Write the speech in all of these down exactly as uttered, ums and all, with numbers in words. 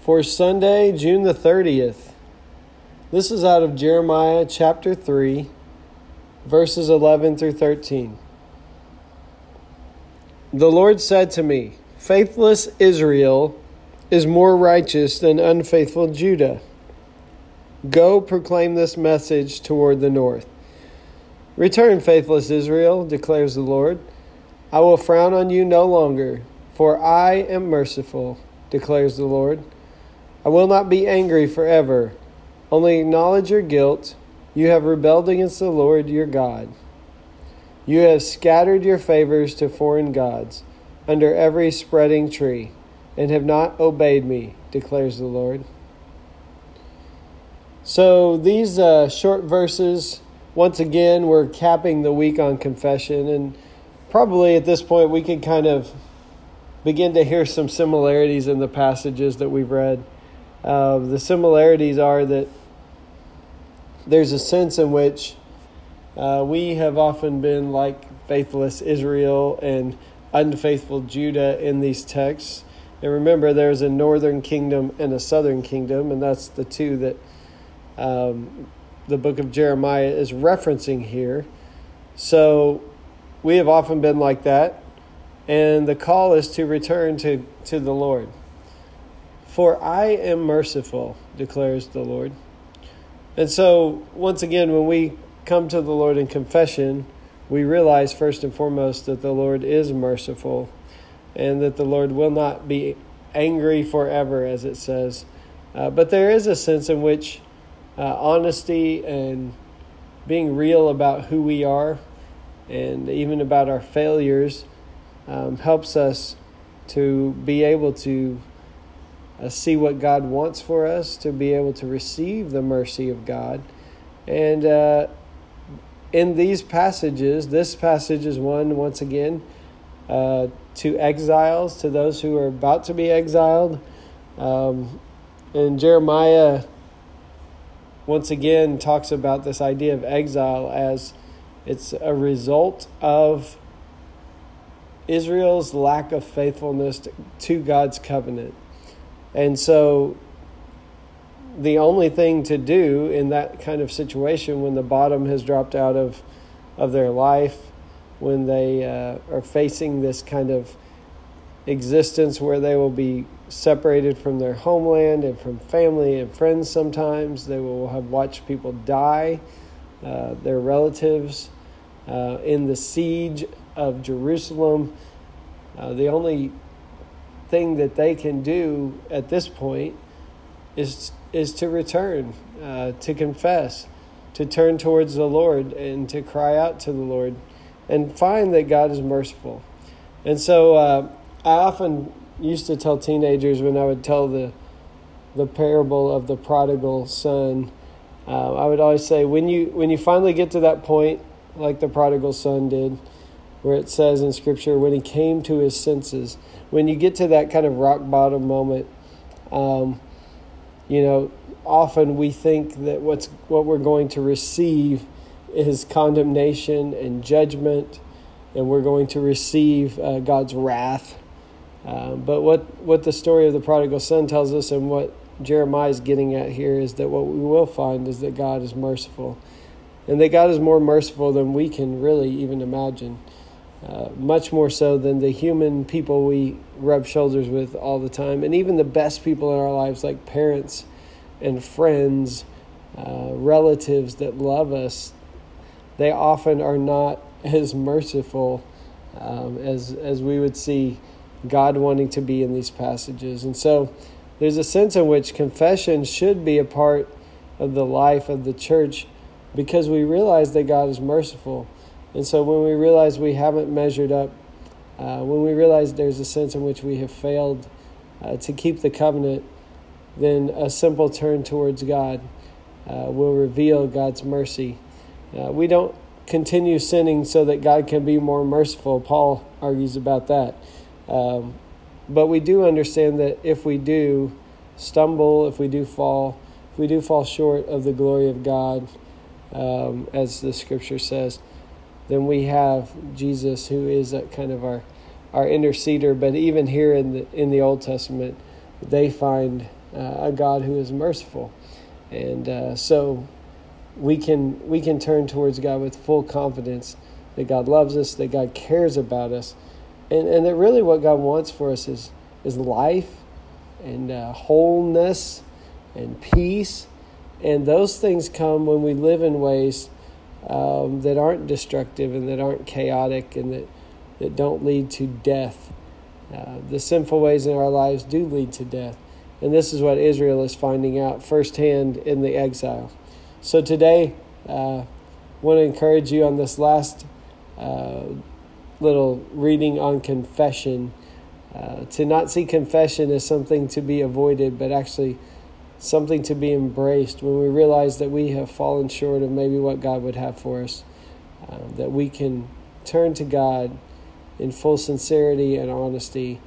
for Sunday, June the thirtieth. This is out of Jeremiah chapter three, verses eleven through thirteen. The Lord said to me, "Faithless Israel is more righteous than unfaithful Judah. Go proclaim this message toward the north. Return, faithless Israel, declares the Lord. I will frown on you no longer, for I am merciful, declares the Lord. I will not be angry forever. Only acknowledge your guilt. You have rebelled against the Lord your God. You have scattered your favors to foreign gods under every spreading tree and have not obeyed me, declares the Lord." So these uh, short verses, once again, we're capping the week on confession. And probably at this point we can kind of begin to hear some similarities in the passages that we've read. Uh, the similarities are that there's a sense in which uh, we have often been like faithless Israel and unfaithful Judah in these texts. And remember, there's a northern kingdom and a southern kingdom, and that's the two that um, the book of Jeremiah is referencing here. So we have often been like that, and the call is to return to, to the Lord. "For I am merciful, declares the Lord." And so, once again, when we come to the Lord in confession, we realize first and foremost that the Lord is merciful and that the Lord will not be angry forever, as it says. Uh, but there is a sense in which uh, honesty and being real about who we are and even about our failures um, helps us to be able to Uh, see what God wants for us, to be able to receive the mercy of God. And uh, in these passages, this passage is one, once again, uh, to exiles, to those who are about to be exiled. Um, and Jeremiah, once again, talks about this idea of exile as it's a result of Israel's lack of faithfulness to God's covenant. And so the only thing to do in that kind of situation, when the bottom has dropped out of, of their life, when they uh, are facing this kind of existence where they will be separated from their homeland and from family and friends sometimes, they will have watched people die, uh, their relatives, uh, in the siege of Jerusalem. Uh, the only thing that they can do at this point is is to return, uh, to confess, to turn towards the Lord and to cry out to the Lord and find that God is merciful. And so uh, I often used to tell teenagers when I would tell the the parable of the prodigal son, uh, I would always say, when you when you finally get to that point, like the prodigal son did, where it says in Scripture, when he came to his senses, when you get to that kind of rock bottom moment, um, you know, often we think that what's what we're going to receive is condemnation and judgment, and we're going to receive uh, God's wrath. Uh, but what, what the story of the prodigal son tells us and what Jeremiah is getting at here is that what we will find is that God is merciful, and that God is more merciful than we can really even imagine. Uh, much more so than the human people we rub shoulders with all the time. And even the best people in our lives, like parents and friends, uh, relatives that love us, they often are not as merciful um, as, as we would see God wanting to be in these passages. And so there's a sense in which confession should be a part of the life of the church because we realize that God is merciful. And so when we realize we haven't measured up, uh, when we realize there's a sense in which we have failed uh, to keep the covenant, then a simple turn towards God uh, will reveal God's mercy. Uh, we don't continue sinning so that God can be more merciful. Paul argues about that. Um, but we do understand that if we do stumble, if we do fall, if we do fall short of the glory of God, um, as the scripture says, then we have Jesus, who is a kind of our our interceder. But even here in the in the Old Testament, they find uh, a God who is merciful, and uh, so we can we can turn towards God with full confidence that God loves us, that God cares about us, and and that really what God wants for us is is life and uh, wholeness and peace, and those things come when we live in ways Um, that aren't destructive and that aren't chaotic and that, that don't lead to death. Uh, the sinful ways in our lives do lead to death. And this is what Israel is finding out firsthand in the exile. So today, I uh, want to encourage you on this last uh, little reading on confession, uh, to not see confession as something to be avoided, but actually something to be embraced when we realize that we have fallen short of maybe what God would have for us, uh, that we can turn to God in full sincerity and honesty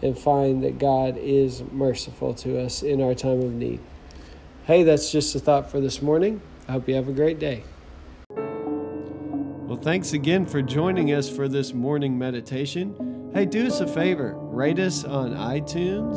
and find that God is merciful to us in our time of need. Hey, that's just a thought for this morning. I hope you have a great day. Well, thanks again for joining us for this morning meditation. Hey, do us a favor. Rate us on iTunes,